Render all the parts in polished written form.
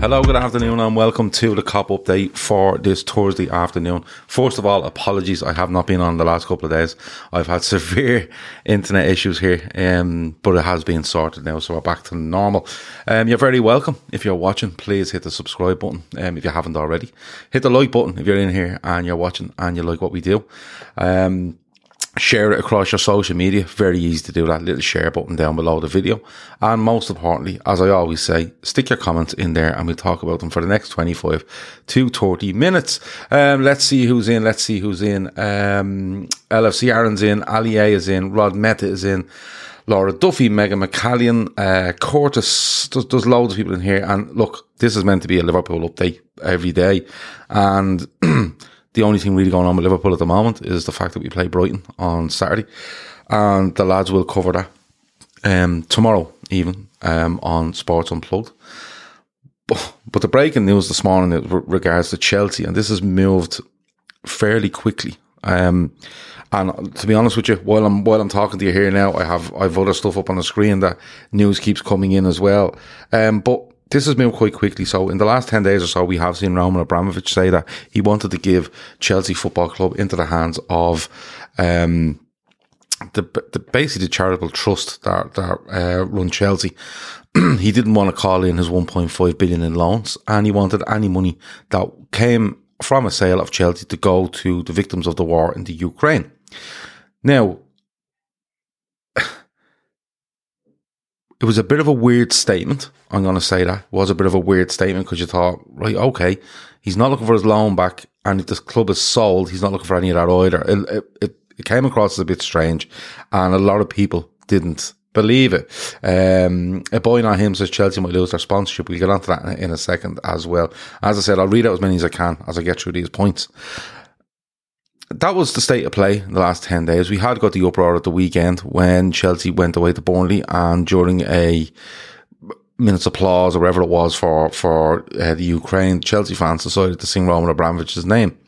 Hello, good afternoon and welcome to the Cop Update for this Thursday afternoon. First of all, apologies, I have not been on the last couple of days. I've had severe internet issues here, but it has been sorted now, so we're back to normal. You're very welcome. If you're watching, please hit the subscribe button if you haven't already. Hit the like button if you're in here and you're watching and you like what we do. Share it across your social media. Very easy to do that. Little share button down below the video. And most importantly, as I always say, stick your comments in there and we'll talk about them for the next 25 to 30 minutes. Let's see who's in. LFC Aaron's in. Ali A is in. Rod Mehta is in. Laura Duffy, Megan McCallion, Curtis. There's loads of people in here. And look, this is meant to be a Liverpool update every day. And the only thing really going on with Liverpool at the moment is the fact that we play Brighton on Saturday, and the lads will cover that tomorrow even on Sports Unplugged. But the breaking news this morning in regards to Chelsea, and this has moved fairly quickly. And to be honest with you, while I'm talking to you here now, I've other stuff up on the screen that news keeps coming in as well. But this has moved quite quickly. So in the last 10 days or so, we have seen Roman Abramovich say that he wanted to give Chelsea Football Club into the hands of basically the charitable trust that run Chelsea. He didn't want to call in his 1.5 billion in loans, and he wanted any money that came from a sale of Chelsea to go to the victims of the war in the Ukraine. Now, it was a bit of a weird statement. I'm going to say that. It was a bit of a weird statement because you thought, right, okay, he's not looking for his loan back, and if this club is sold, he's not looking for any of that either. It came across as a bit strange, and a lot of people didn't believe it. A boy not him says Chelsea might lose their sponsorship. We'll get onto that in a second as well. As I said, I'll read out as many as I can as I get through these points. That was the state of play in the last 10 days. We had got the uproar at the weekend when Chelsea went away to Burnley, and during a minute's applause or whatever it was for the Ukraine, Chelsea fans decided to sing Roman Abramovich's name.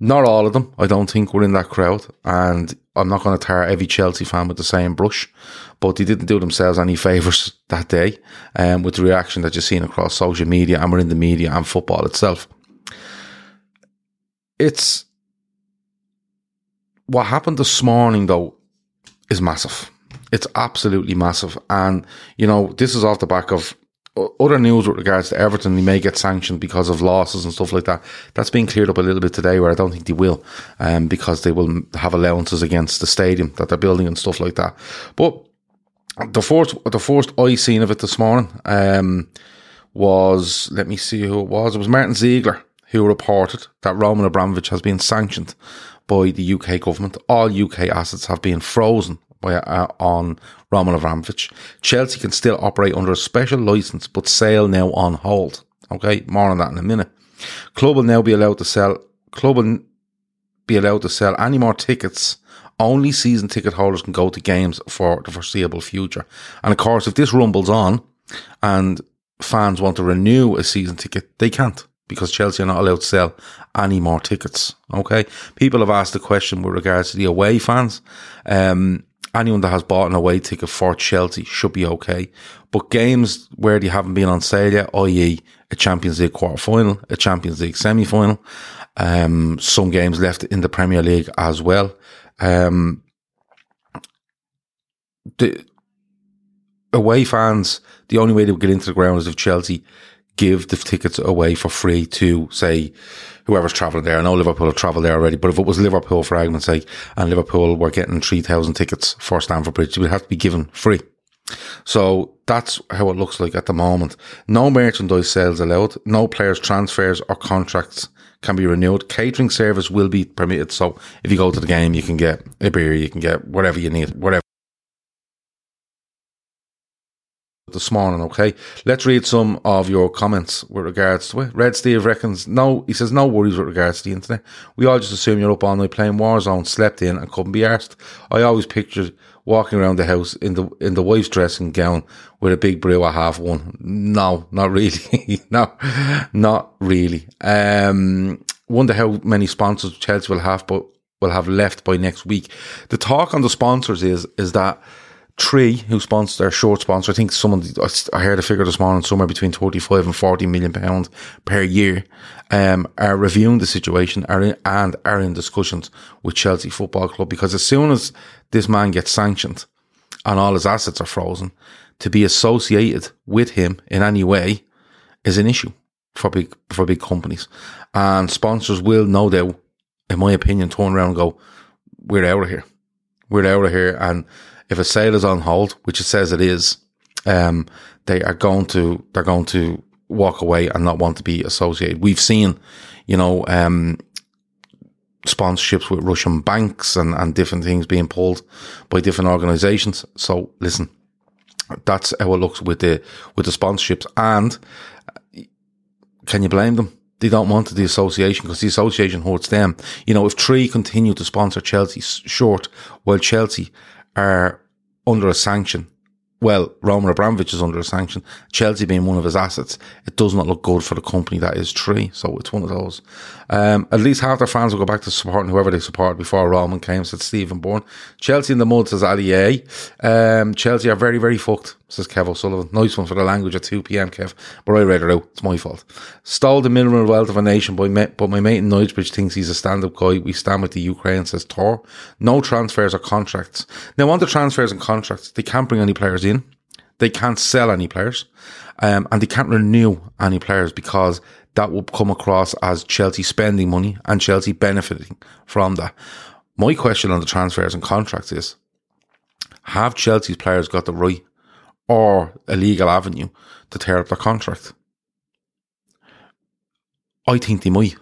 Not all of them, I don't think, were in that crowd, and I'm not going to tar every Chelsea fan with the same brush, but they didn't do themselves any favours that day with the reaction that you're seeing across social media and within the media and football itself. What happened this morning, though, is massive. It's absolutely massive. And, you know, this is off the back of other news with regards to Everton. They may get sanctioned because of losses and stuff like that. That's been cleared up a little bit today, where I don't think they will, because they will have allowances against the stadium that they're building and stuff like that. But the first I seen of it this morning was, let me see who it was. It was Martin Ziegler who reported that Roman Abramovich has been sanctioned by the UK government. All UK assets have been frozen on Roman Abramovich. Chelsea can still operate under a special licence, but sale now on hold. Okay, more on that in a minute. Club will be allowed to sell any more tickets. Only season ticket holders can go to games for the foreseeable future. And of course, if this rumbles on and fans want to renew a season ticket, they can't, because Chelsea are not allowed to sell any more tickets, okay? People have asked the question with regards to the away fans. Anyone that has bought an away ticket for Chelsea should be okay. But games where they haven't been on sale yet, i.e. a Champions League quarter-final, a Champions League semi-final, some games left in the Premier League as well. The away fans, the only way they would get into the ground is if Chelsea give the tickets away for free to, say, whoever's travelling there. I know Liverpool have travelled there already, but if it was Liverpool, for argument's sake, and Liverpool were getting 3,000 tickets for Stamford Bridge, it would have to be given free. So that's how it looks like at the moment. No merchandise sales allowed. No players' transfers or contracts can be renewed. Catering service will be permitted. So if you go to the game, you can get a beer, you can get whatever you need, whatever. this morning, okay? Let's read some of your comments with regards to it. Red Steve reckons, no, he says, no worries with regards to the internet. We all just assume you're up all night playing Warzone, slept in and couldn't be arsed. I always pictured walking around the house in the wife's dressing gown with a big brew at 1:30. No, not really. No, not really. Wonder how many sponsors Chelsea will have left by next week. The talk on the sponsors is that Three, who sponsors their short sponsor, I think someone, I heard a figure this morning, somewhere between 35 and 40 million pounds per year, are reviewing the situation and are in discussions with Chelsea Football Club, because as soon as this man gets sanctioned and all his assets are frozen, to be associated with him in any way is an issue for big companies. And sponsors will, no doubt, in my opinion, turn around and go, we're out of here. We're out of here. And if a sale is on hold, which it says it is, they're going to walk away and not want to be associated. We've seen, sponsorships with Russian banks and different things being pulled by different organizations. So listen, that's how it looks with the sponsorships. And can you blame them? They don't want the association, because the association hurts them. If Three continue to sponsor Chelsea short while Chelsea are under a sanction, well, Roman Abramovich is under a sanction, Chelsea being one of his assets, it does not look good for the company that is Three. So it's one of those. At least half their fans will go back to supporting whoever they supported before Roman came, said Stephen Bourne. Chelsea in the mud, says Ali A. Chelsea are very, very fucked, says Kev O'Sullivan. Nice one for the language at 2 p.m, Kev, but I read it out. It's my fault. Stole the mineral wealth of a nation, but my mate in Knightsbridge thinks he's a stand-up guy. We stand with the Ukraine, says Tor. No transfers or contracts. Now, on the transfers and contracts, they can't bring any players in. They can't sell any players. And they can't renew any players, because that will come across as Chelsea spending money and Chelsea benefiting from that. My question on the transfers and contracts is, have Chelsea's players got the right or a legal avenue to tear up their contract? I think they might.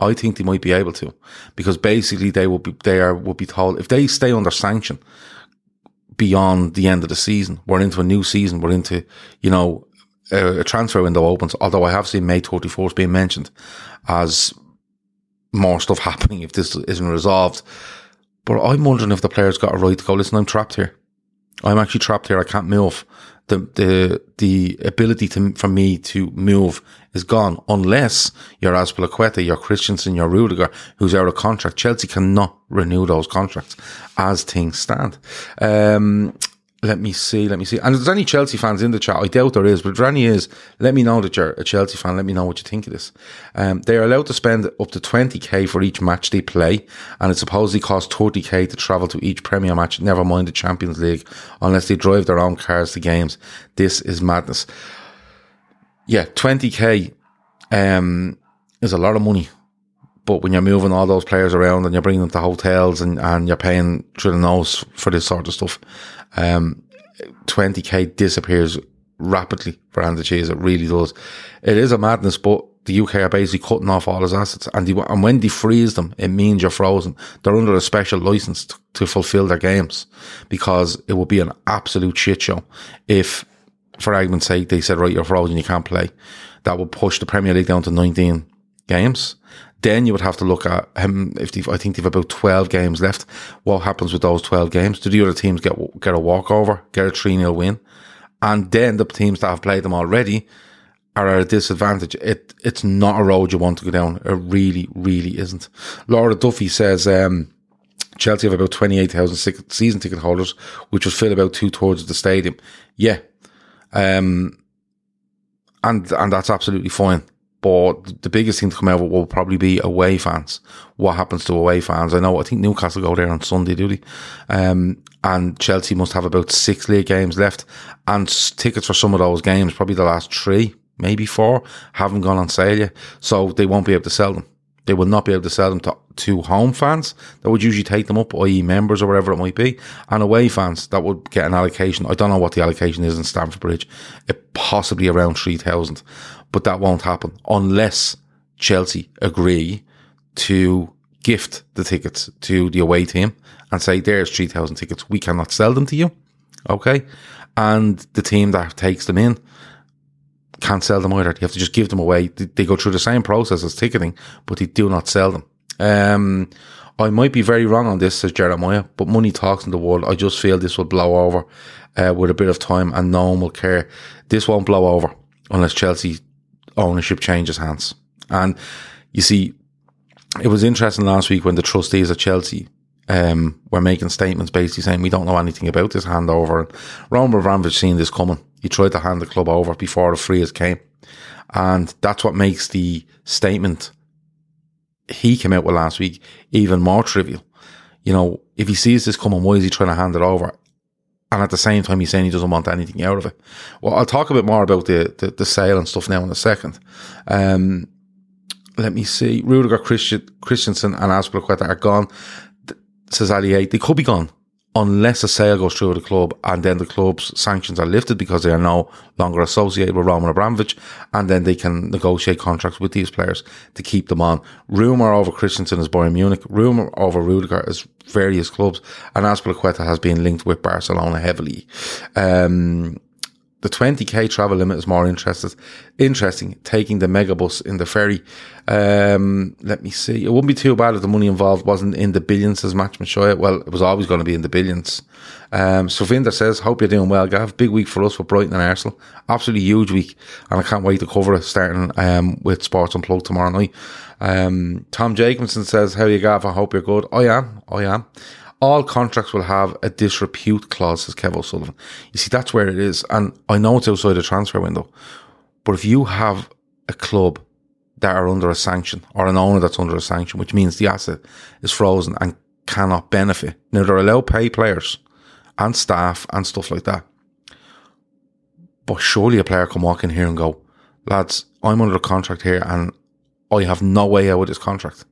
I think they might be able to, because basically they will be told, if they stay under sanction beyond the end of the season, we're into a new season, we're into a transfer window opens. Although I have seen May 24th being mentioned as more stuff happening if this isn't resolved. But I'm wondering if the players got a right to go, listen, I'm trapped here. I'm actually trapped here. I can't move. The ability for me to move is gone, unless you're Azpilicueta, you're Christensen, you're Rudiger, who's out of contract. Chelsea cannot renew those contracts as things stand. Let me see. And if there's any Chelsea fans in the chat, I doubt there is, but if there any is, let me know that you're a Chelsea fan. Let me know what you think of this. They are allowed to spend up to 20k for each match they play, and it supposedly costs 30k to travel to each Premier match, never mind the Champions League, unless they drive their own cars to games. This is madness. Yeah, 20k is a lot of money. But when you're moving all those players around and you're bringing them to hotels and you're paying through the nose for this sort of stuff, 20k disappears rapidly for Andy Cheese. It really does. It is a madness, but the UK are basically cutting off all his assets. And when they freeze them, it means you're frozen. They're under a special license to fulfill their games, because it would be an absolute shit show if, for argument's sake, they said, right, you're frozen, you can't play. That would push the Premier League down to 19 games. Then you would have to look at him. I think they've about 12 games left. What happens with those 12 games? Do the other teams get a walkover, get a 3-0 win? And then the teams that have played them already are at a disadvantage. It's not a road you want to go down. It really, really isn't. Laura Duffy says, Chelsea have about 28,000 season ticket holders, which would fill about 2/3 of the stadium. Yeah. And that's absolutely fine. But the biggest thing to come out of it will probably be away fans. What happens to away fans? I think Newcastle go there on Sunday, do they? And Chelsea must have about 6 league games left. And tickets for some of those games, probably the last 3, maybe 4, haven't gone on sale yet. So they won't be able to sell them. They will not be able to sell them to home fans that would usually take them up, i.e. members or whatever it might be. And away fans that would get an allocation. I don't know what the allocation is in Stamford Bridge. It possibly around 3,000. But that won't happen unless Chelsea agree to gift the tickets to the away team and say, there's 3,000 tickets. We cannot sell them to you. okay? And the team that takes them in can't sell them either. You have to just give them away. They go through the same process as ticketing, but they do not sell them. I might be very wrong on this, says Jeremiah, but money talks in the world. I just feel this will blow over with a bit of time and no one will care. This won't blow over unless Chelsea ownership changes hands. And you see, it was interesting last week when the trustees at Chelsea were making statements basically saying, we don't know anything about this handover. And Roman Abramovich seen this coming. He tried to hand the club over before the freeze came. And that's what makes the statement he came out with last week even more trivial. You know, if he sees this coming, why is he trying to hand it over? And at the same time, he's saying he doesn't want anything out of it. Well, I'll talk a bit more about the sale and stuff now in a second. Let me see. Rudiger, Christensen and Azpilicueta are gone. Says Ali 8, they could be gone unless a sale goes through the club and then the club's sanctions are lifted because they are no longer associated with Roman Abramovich, and then they can negotiate contracts with these players to keep them on. Rumour over Christensen is Bayern Munich. Rumour over Rudiger is various clubs, and Azpilicueta has been linked with Barcelona heavily. The 20k travel limit is more interesting, taking the megabus in the ferry. Let me see. It wouldn't be too bad if the money involved wasn't in the billions, says Matchman Shoya. Well, it was always going to be in the billions. Sofinder says, hope you're doing well, Gav. Big week for us with Brighton and Arsenal. Absolutely huge week. And I can't wait to cover it starting with Sports Unplugged tomorrow night. Tom Jacobson says, how are you, Gav? I hope you're good. I am. All contracts will have a disrepute clause, says Kev O'Sullivan. You see, that's where it is. And I know it's outside the transfer window, but if you have a club that are under a sanction or an owner that's under a sanction, which means the asset is frozen and cannot benefit. Now, they're allowed to pay players and staff and stuff like that. But surely a player can walk in here and go, lads, I'm under a contract here and I have no way out of this contract.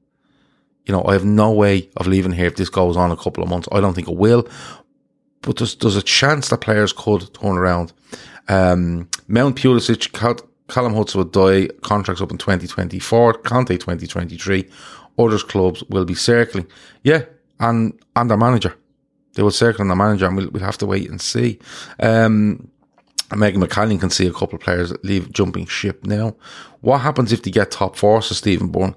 You know, I have no way of leaving here if this goes on a couple of months. I don't think it will. But there's a chance that players could turn around. Mount Pulisic, Callum Hudson-Odoi, contracts up in 2024, Conte 2023. Others clubs will be circling. Yeah, and their manager. They will circle on their manager and we'll have to wait and see. Megan McCallion can see a couple of players leave jumping ship now. What happens if they get top four, says Stephen Bourne?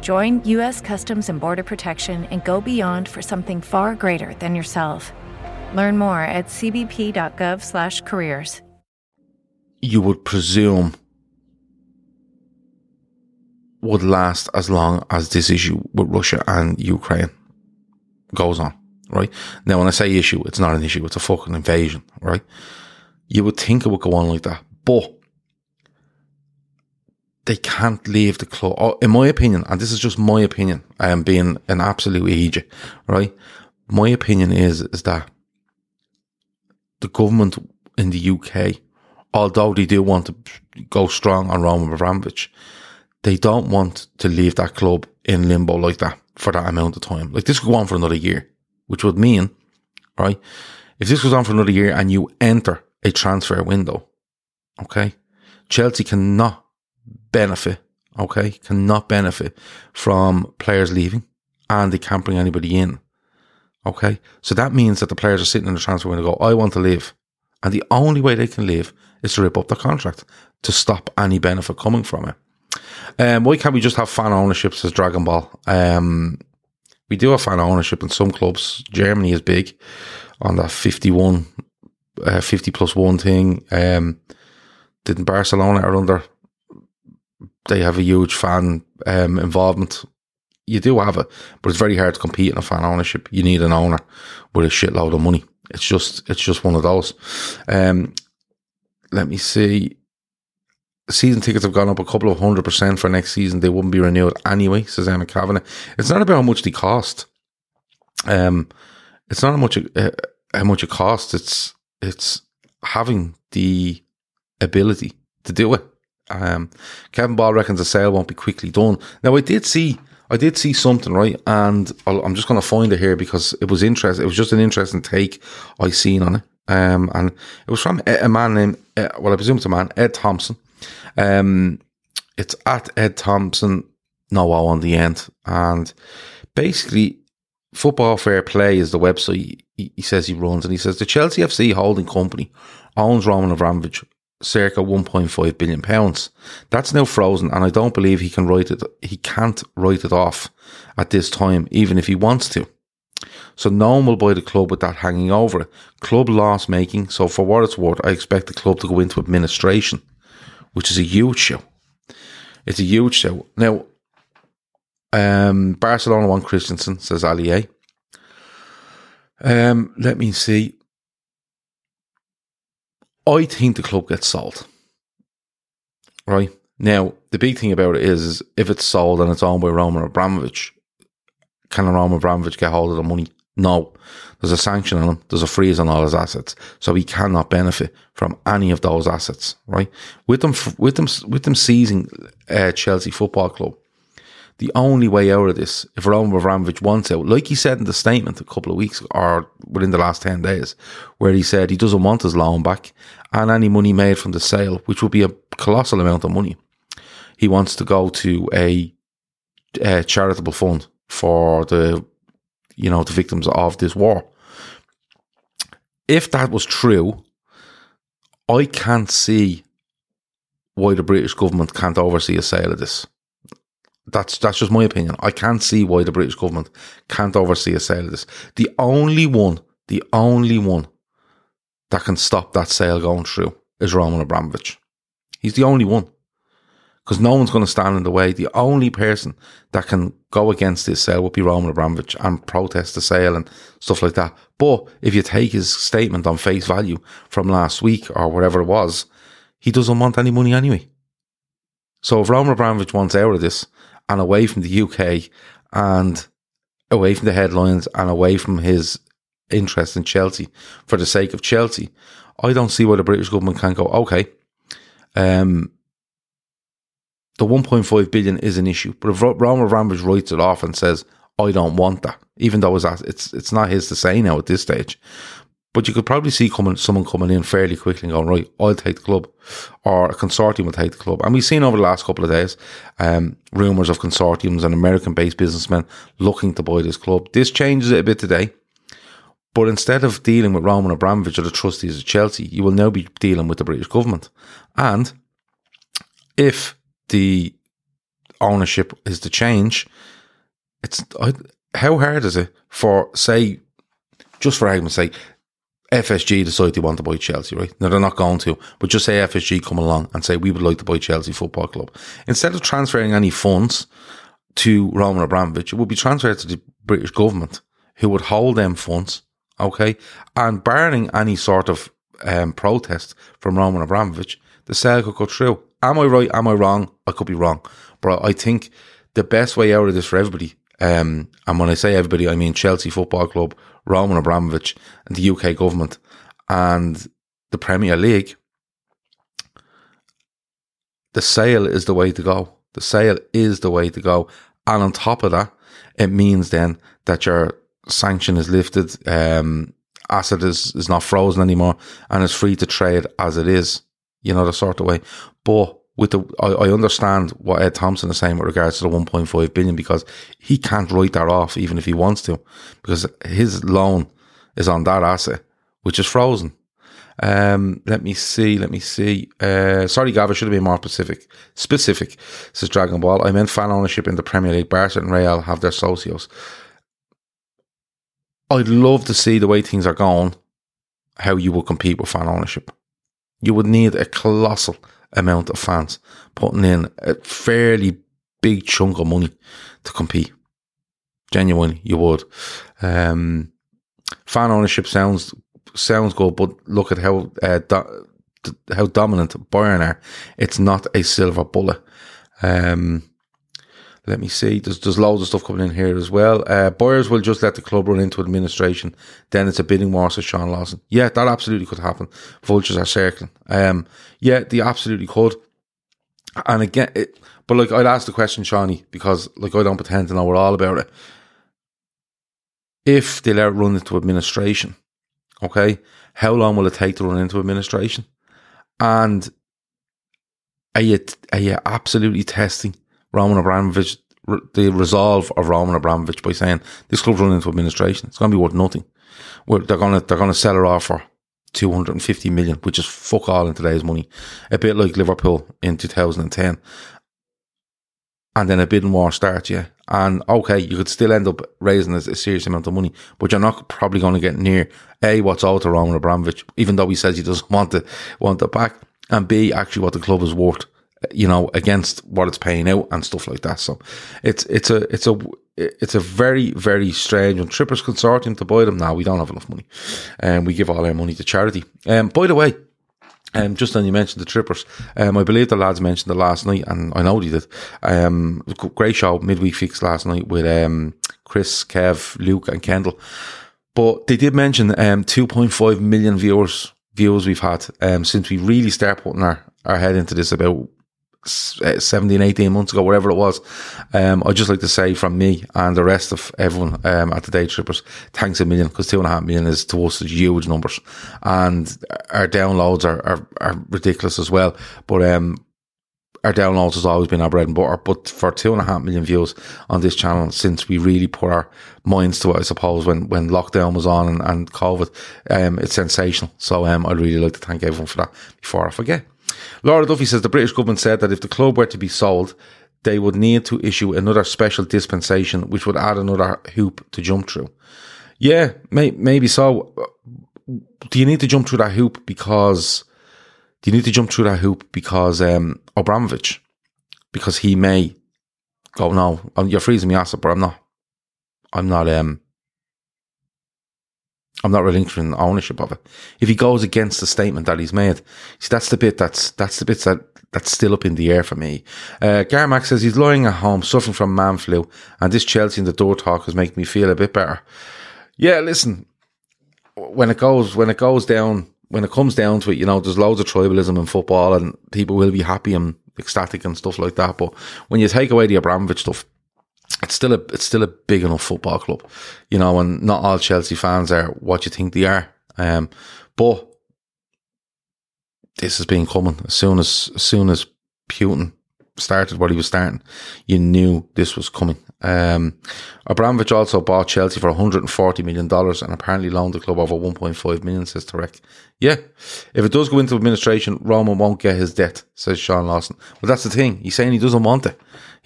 Join U.S. Customs and Border Protection and go beyond for something far greater than yourself. Learn more at cbp.gov/careers. You would presume would last as long as this issue with Russia and Ukraine goes on, right? Now, when I say issue, it's not an issue. It's a fucking invasion, right? You would think it would go on like that, but they can't leave the club. Oh, in my opinion, and this is just my opinion, I am being an absolute idiot, right? My opinion is that the government in the UK, although they do want to go strong on Roman Abramovich, they don't want to leave that club in limbo like that for that amount of time. Like, this could go on for another year, which would mean, right, if this goes on for another year and you enter a transfer window, okay, Chelsea cannot benefit, okay, cannot benefit from players leaving, and they can't bring anybody in, okay? So that means that the players are sitting in the transfer window and go, I want to leave. And the only way they can leave is to rip up their contract to stop any benefit coming from it. Why can't we just have fan ownership, says Dragon Ball? We do have fan ownership in some clubs. Germany is big on that 50 plus one thing. Didn't Barcelona are under... They have a huge fan involvement. You do have it, but it's very hard to compete in a fan ownership. You need an owner with a shitload of money. It's just one of those. Let me see. Season tickets have gone up a couple of 100% for next season. They wouldn't be renewed anyway, says Emma Kavanagh. It's not about how much they cost. It's not how much it costs. It's having the ability to do it. Kevin Ball reckons the sale won't be quickly done. Now, I did see something, right? And I'm just going to find it here because it was interesting. It was just an interesting take I seen on it. And it was from a man named, well, I presume it's a man, Ed Thompson. It's at Ed Thompson, no O on the end. And basically, Football Fair Play is the website he says he runs. And he says, the Chelsea FC holding company owns Roman Abramovich circa £1.5 billion. That's now frozen, and I don't believe he can write it. He can't write it off at this time, even if he wants to. So no one will buy the club with that hanging over it. Club loss making, so for what it's worth, I expect the club to go into administration, which is a huge show. It's a huge show. Now, Barcelona want Christensen, says Allier. Let me see. I think the club gets sold. Right? Now, the big thing about it is if it's sold and it's owned by Roman Abramovich, can Roman Abramovich get hold of the money? No. There's a sanction on him. There's a freeze on all his assets. So he cannot benefit from any of those assets, right? With them seizing Chelsea Football Club, the only way out of this, if Roman Abramovich wants out, like he said in the statement a couple of weeks or within the last 10 days, where he said he doesn't want his loan back and any money made from the sale, which would be a colossal amount of money, he wants to go to a charitable fund for the victims of this war. If that was true, I can't see why the British government can't oversee a sale of this. That's just my opinion. I can't see why the British government can't oversee a sale of this. The only one that can stop that sale going through is Roman Abramovich. He's the only one. Because no one's going to stand in the way. The only person that can go against this sale would be Roman Abramovich and protest the sale and stuff like that. But if you take his statement on face value from last week or whatever it was, he doesn't want any money anyway. So if Roman Abramovich wants out of this and away from the UK and away from the headlines and away from his interest in Chelsea for the sake of Chelsea, I don't see why the British government can't go, okay, the 1.5 billion is an issue, but if Roman Abramovich writes it off and says, I don't want that, even though it's not his to say now at this stage, but you could probably see someone coming in fairly quickly and going, right, I'll take the club, or a consortium will take the club. And we've seen over the last couple of days rumours of consortiums and American-based businessmen looking to buy this club. This changes it a bit today, but instead of dealing with Roman Abramovich or the trustees of Chelsea, you will now be dealing with the British government. And if the ownership is to change, how hard is it for, say, just for argument's sake, FSG decide they want to buy Chelsea, right? No, they're not going to, but just say FSG come along and say, we would like to buy Chelsea Football Club. Instead of transferring any funds to Roman Abramovich, it would be transferred to the British government, who would hold them funds, okay? And barring any sort of protest from Roman Abramovich, the sale could go through. Am I right? Am I wrong? I could be wrong. But I think the best way out of this for everybody, and when I say everybody, I mean Chelsea Football Club, Roman Abramovich, and the UK government, and the Premier League, the sale is the way to go. The sale is the way to go. And on top of that, it means then that your sanction is lifted, asset is not frozen anymore, and it's free to trade as it is. You know, the sort of way. But I understand what Ed Thompson is saying with regards to the 1.5 billion, because he can't write that off even if he wants to, because his loan is on that asset, which is frozen. Let me see. Sorry, Gav, I should have been more specific, says Dragon Ball. I meant fan ownership in the Premier League. Barca and Real have their socios. I'd love to see the way things are going, how you will compete with fan ownership. You would need a colossal amount of fans putting in a fairly big chunk of money to compete. Genuinely, you would. Fan ownership sounds good, but look at how dominant Bayern are. It's not a silver bullet. Let me see. There's loads of stuff coming in here as well. Buyers will just let the club run into administration. Then it's a bidding war, says Sean Lawson. Yeah, that absolutely could happen. Vultures are circling. Yeah, they absolutely could. And again, but I'd ask the question, Shawnee, because I don't pretend to know we're all about it. If they let it run into administration, okay, how long will it take to run into administration? And are you absolutely testing Roman Abramovich, the resolve of Roman Abramovich, by saying this club's running into administration? It's going to be worth nothing. They're going to sell it off for 250 million, which is fuck all in today's money. A bit like Liverpool in 2010. And then a bidding war starts, yeah. And okay, you could still end up raising a serious amount of money, but you're not probably going to get near A, what's owed to Roman Abramovich, even though he says he doesn't want it back, and B, actually what the club is worth, against what it's paying out and stuff like that. So it's a very, very strange one. Trippers Consortium to buy them now. We don't have enough money, and we give all our money to charity. By the way, just then you mentioned the Trippers. I believe the lads mentioned it last night, and I know they did. Great show, Midweek Fix last night with Chris, Kev, Luke, and Kendall. But they did mention 2.5 million viewers we've had since we really start putting our head into this about 17, 18 months ago, whatever it was. I'd just like to say from me and the rest of everyone at the Day Trippers, thanks a million, because 2.5 million is to us huge numbers, and our downloads are ridiculous as well, but our downloads has always been our bread and butter. But for 2.5 million views on this channel since we really put our minds to it, I suppose, when lockdown was on and COVID, it's sensational. So I'd really like to thank everyone for that before I forget. Laura Duffy says the British government said that if the club were to be sold, they would need to issue another special dispensation, which would add another hoop to jump through. Yeah, maybe so. Do you need to jump through that hoop because Abramovich, because he may go, no, you're freezing me ass up, but I'm not relinquishing ownership of it. If he goes against the statement that he's made, see, that's the bit that's still up in the air for me. Garmack says he's lying at home, suffering from man flu, and this Chelsea and the door talk is making me feel a bit better. Yeah, listen, when it comes down to it, there's loads of tribalism in football, and people will be happy and ecstatic and stuff like that. But when you take away the Abramovich stuff, It's still a big enough football club, and not all Chelsea fans are what you think they are. But this has been coming as soon as Putin started what he was starting. You knew this was coming. Abramovich also bought Chelsea for $140 million and apparently loaned the club over $1.5 million, says Tarek. Yeah, if it does go into administration, Roman won't get his debt, says Sean Lawson. Well, that's the thing. He's saying he doesn't want it.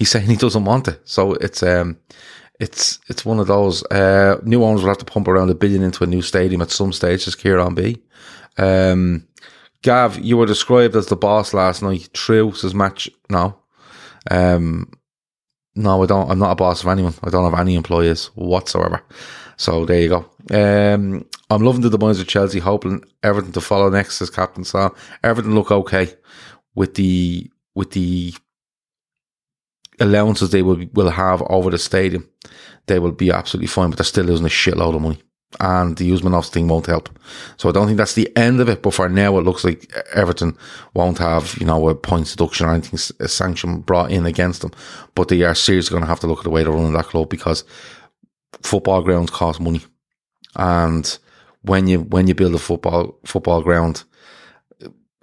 So it's one of those. New owners will have to pump around $1 billion into a new stadium at some stage, says Kieran B. Gav, you were described as the boss last night. True, says Match. No. No, I don't. I'm not a boss of anyone. I don't have any employees whatsoever. So there you go. I'm loving the demise of Chelsea, hoping Everton to follow next, says Captain Sam. Everton look okay with the allowances they will have over the stadium. They will be absolutely fine, but they're still losing a shitload of money. And the Usmanov thing won't help. So I don't think that's the end of it. But for now, it looks like Everton won't have, a points deduction or anything, a sanction brought in against them. But they are seriously going to have to look at the way they're running that club, because football grounds cost money. And when you build a football ground,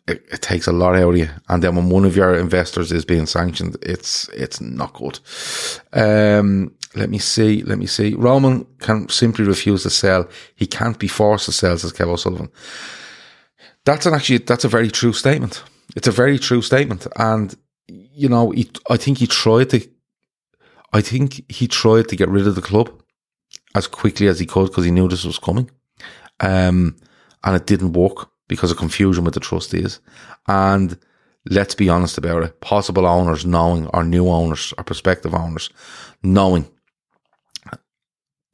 it takes a lot out of you. And then when one of your investors is being sanctioned, it's not good. Let me see. Roman can simply refuse to sell. He can't be forced to sell, says Kev O'Sullivan. That's a very true statement. It's a very true statement. And, I think he tried to get rid of the club as quickly as he could, because he knew this was coming. And it didn't work because of confusion with the trustees. And let's be honest about it. Possible owners knowing, or new owners, or prospective owners knowing,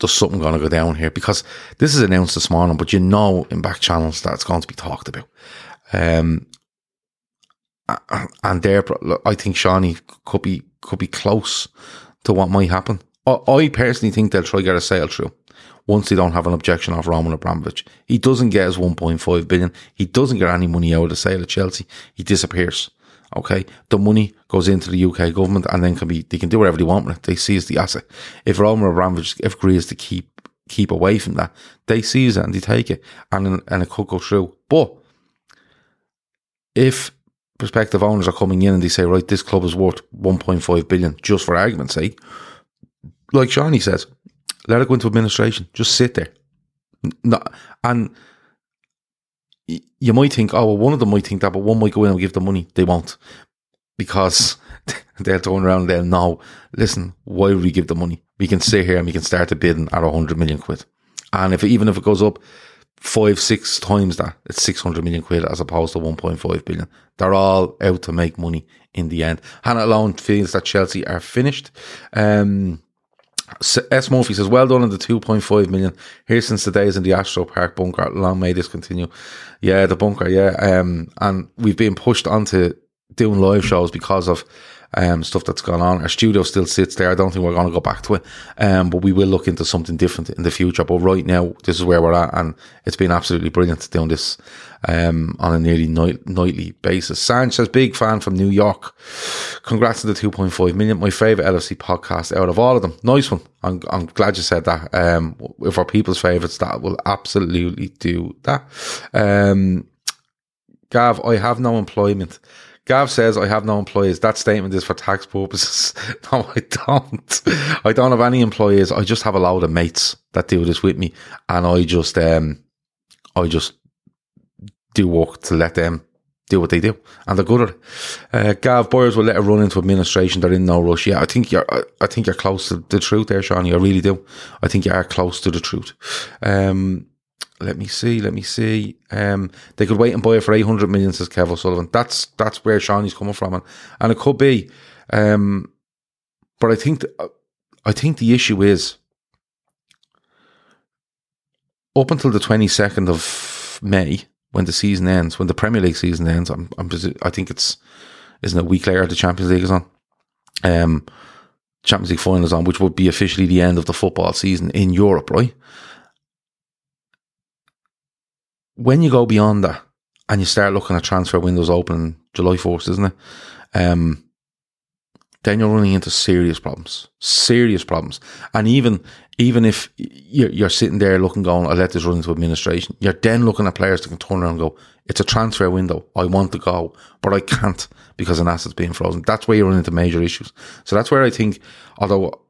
there's something going to go down here, because this is announced this morning, but in back channels that's going to be talked about. And there, I think Shawnee could be close to what might happen. I personally think they'll try to get a sale through once they don't have an objection off Roman Abramovich. He doesn't get his 1.5 billion. He doesn't get any money out of the sale of Chelsea. He disappears. Okay, the money goes into the UK government, and then they can do whatever they want with it. They seize the asset. If Roman Abramovich agrees to keep away from that, they seize it and they take it, and it could go through. But if prospective owners are coming in and they say, right, this club is worth 1.5 billion, just for argument's sake, like Shawnee says, let it go into administration. Just sit there. No, and you might think, oh, well, one of them might think that, but one might go in and give the money. They won't, because they'll turn around and they'll know, listen, why would we give the money? We can sit here and we can start a bidding at 100 million quid. And even if it goes up 5-6 times that, it's 600 million quid as opposed to 1.5 billion. They're all out to make money in the end. Hannah Lone feels that Chelsea are finished. S. Murphy says, well done on the 2.5 million. Here since the days in the Astro Park bunker. Long may this continue. Yeah, the bunker, yeah. And we've been pushed onto doing live shows because of stuff that's gone on. Our studio still sits there. I don't think we're going to go back to it. But we will look into something different in the future. But right now, this is where we're at. And it's been absolutely brilliant doing this on a nearly nightly basis. Sanj says, big fan from New York. Congrats on the 2.5 million. My favourite LFC podcast out of all of them. Nice one. I'm glad you said that. If our people's favourites, that will absolutely do that. Gav, I have no employment. Gav says, I have no employees. That statement is for tax purposes. No, I don't. I don't have any employees. I just have a load of mates that do this with me. And I just do work to let them do what they do. And they're good at it. Gav, Boyers will let it run into administration. They're in no rush. Yeah, I think you're close to the truth there, Sean. I really do. I think you are close to the truth. Let me see. They could wait and buy it for 800 million, says Kev O'Sullivan. That's where Sean is coming from. And it could be. But I think the issue is, up until the 22nd of May, when the season ends, when the Premier League season ends, I think it's, isn't it a week later the Champions League is on? Champions League final is on, which would be officially the end of the football season in Europe, right? When you go beyond that and you start looking at transfer windows open July 4th, isn't it? Then you're running into serious problems. And even if you're sitting there looking, going, I'll let this run into administration, you're then looking at players that can turn around and go, it's a transfer window. I want to go, but I can't because an asset's being frozen. That's where you run into major issues. So that's where I think, although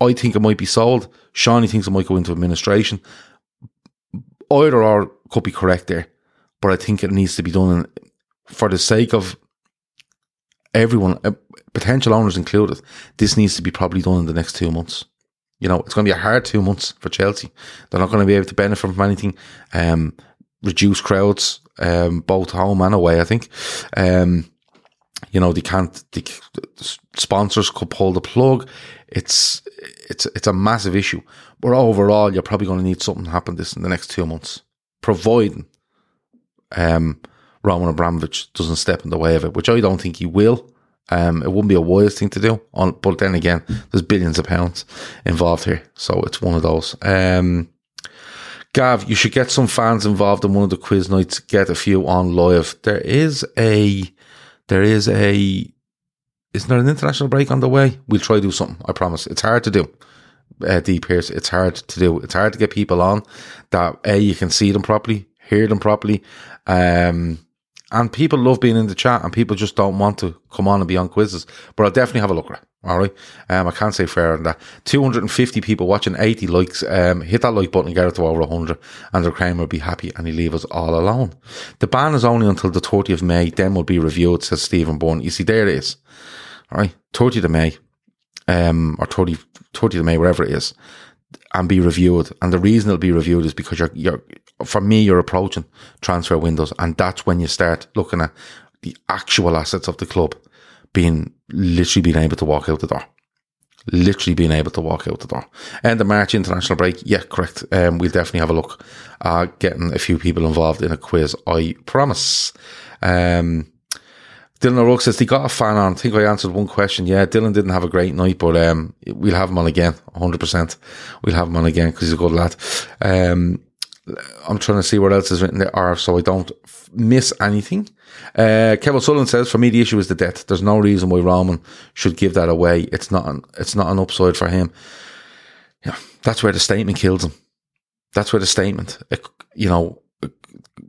I think it might be sold, Shawnee thinks it might go into administration. Either or could be correct there, but I think it needs to be done for the sake of everyone, potential owners included. This needs to be probably done in the next 2 months. You know, it's going to be a hard 2 months for Chelsea. They're not going to be able to benefit from anything. Reduce crowds, both home and away, I think. You know, they sponsors could pull the plug. It's a massive issue. But overall, you're probably going to need something to happen this in the next 2 months, providing Roman Abramovich doesn't step in the way of it, which I don't think he will. It wouldn't be a wise thing to do. But then again, there's billions of pounds involved here. So it's one of those. Gav, you should get some fans involved in one of the quiz nights. Get a few on live. Isn't there an international break on the way? We'll try to do something, I promise. It's hard to do. D. Pierce, it's hard to do. It's hard to get people on that, A, you can see them properly, hear them properly. And people love being in the chat, and people just don't want to come on and be on quizzes. But I'll definitely have a look at it. All right. I can't say fairer than that. 250 people watching, 80 likes. Hit that like button and get it to over 100. And the Kramer will be happy and he'll leave us all alone. The ban is only until the 30th of May. Then will be reviewed, says Stephen Bourne. You see, there it is. All right. 30th of May, or 30th of May, wherever it is, and be reviewed. And the reason it'll be reviewed is because you're approaching transfer windows. And that's when you start looking at the actual assets of the club being able to walk out the door. End of March, international break. Yeah, correct. We'll definitely have a look at getting a few people involved in a quiz, I promise. Dylan O'Rourke says, they got a fan on. I think I answered one question. Yeah, Dylan didn't have a great night, but we'll have him on again, 100%. We'll have him on again because he's a good lad. I'm trying to see what else is written there, so I don't miss anything. Kevin Sullivan says, for me, the issue is the debt. There's no reason why Roman should give that away. It's not an upside for him. Yeah, that's where the statement kills him. That's where the statement,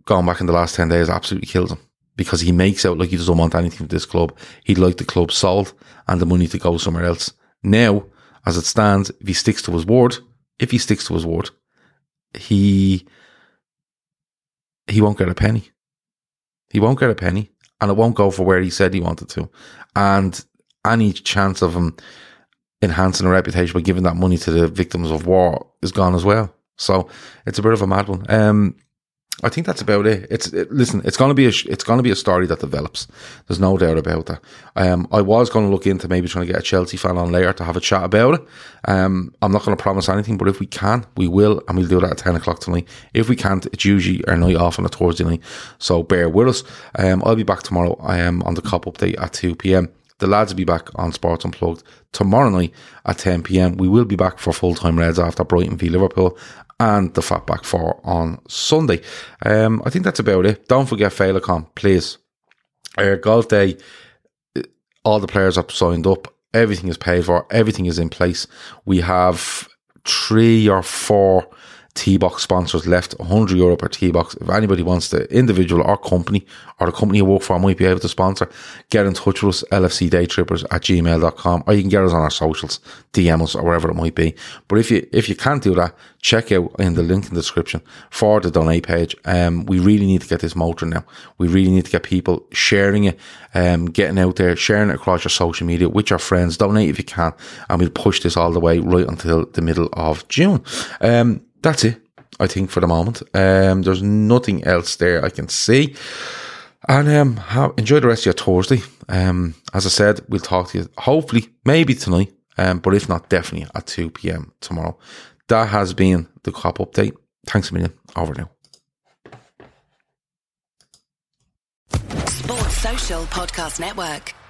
going back in the last 10 days, absolutely kills him. Because he makes out like he doesn't want anything from this club. He'd like the club sold and the money to go somewhere else. Now, as it stands, if he sticks to his word, he won't get a penny. He won't get a penny, and it won't go for where he said he wanted to. And any chance of him enhancing a reputation by giving that money to the victims of war is gone as well. So it's a bit of a mad one. I think that's about it. It's going to be a story that develops. There's no doubt about that. I was going to look into maybe trying to get a Chelsea fan on later to have a chat about it. I'm not going to promise anything, but if we can, we will, and we'll do that at 10 o'clock tonight. If we can't, it's usually our night off on a Thursday night, so bear with us. I'll be back tomorrow. I am on the Cop Update at 2 p.m. The lads will be back on Sports Unplugged tomorrow night at 10 p.m. We will be back for Full-Time Reds after Brighton v Liverpool and the Fatback 4 on Sunday. I think that's about it. Don't forget Failacom, please. Golf Day, all the players are signed up. Everything is paid for. Everything is in place. We have 3 or 4 T-Box sponsors left, €100 per T-Box. If anybody wants the individual or company, or the company you work for might be able to sponsor, get in touch with us, lfcdaytrippers@gmail.com, or you can get us on our socials, DM us, or wherever it might be. But if you can't do that, check out in the link in the description for the donate page. We really need to get this motor now. We really need to get people sharing it, getting out there, sharing it across your social media with your friends. Donate if you can, and we'll push this all the way right until the middle of June. That's it, I think, for the moment. There's nothing else there I can see. And enjoy the rest of your Thursday. As I said, we'll talk to you hopefully, maybe tonight, but if not, definitely at 2 p.m. tomorrow. That has been the Cop Update. Thanks a million. Over now. Sports Social Podcast Network.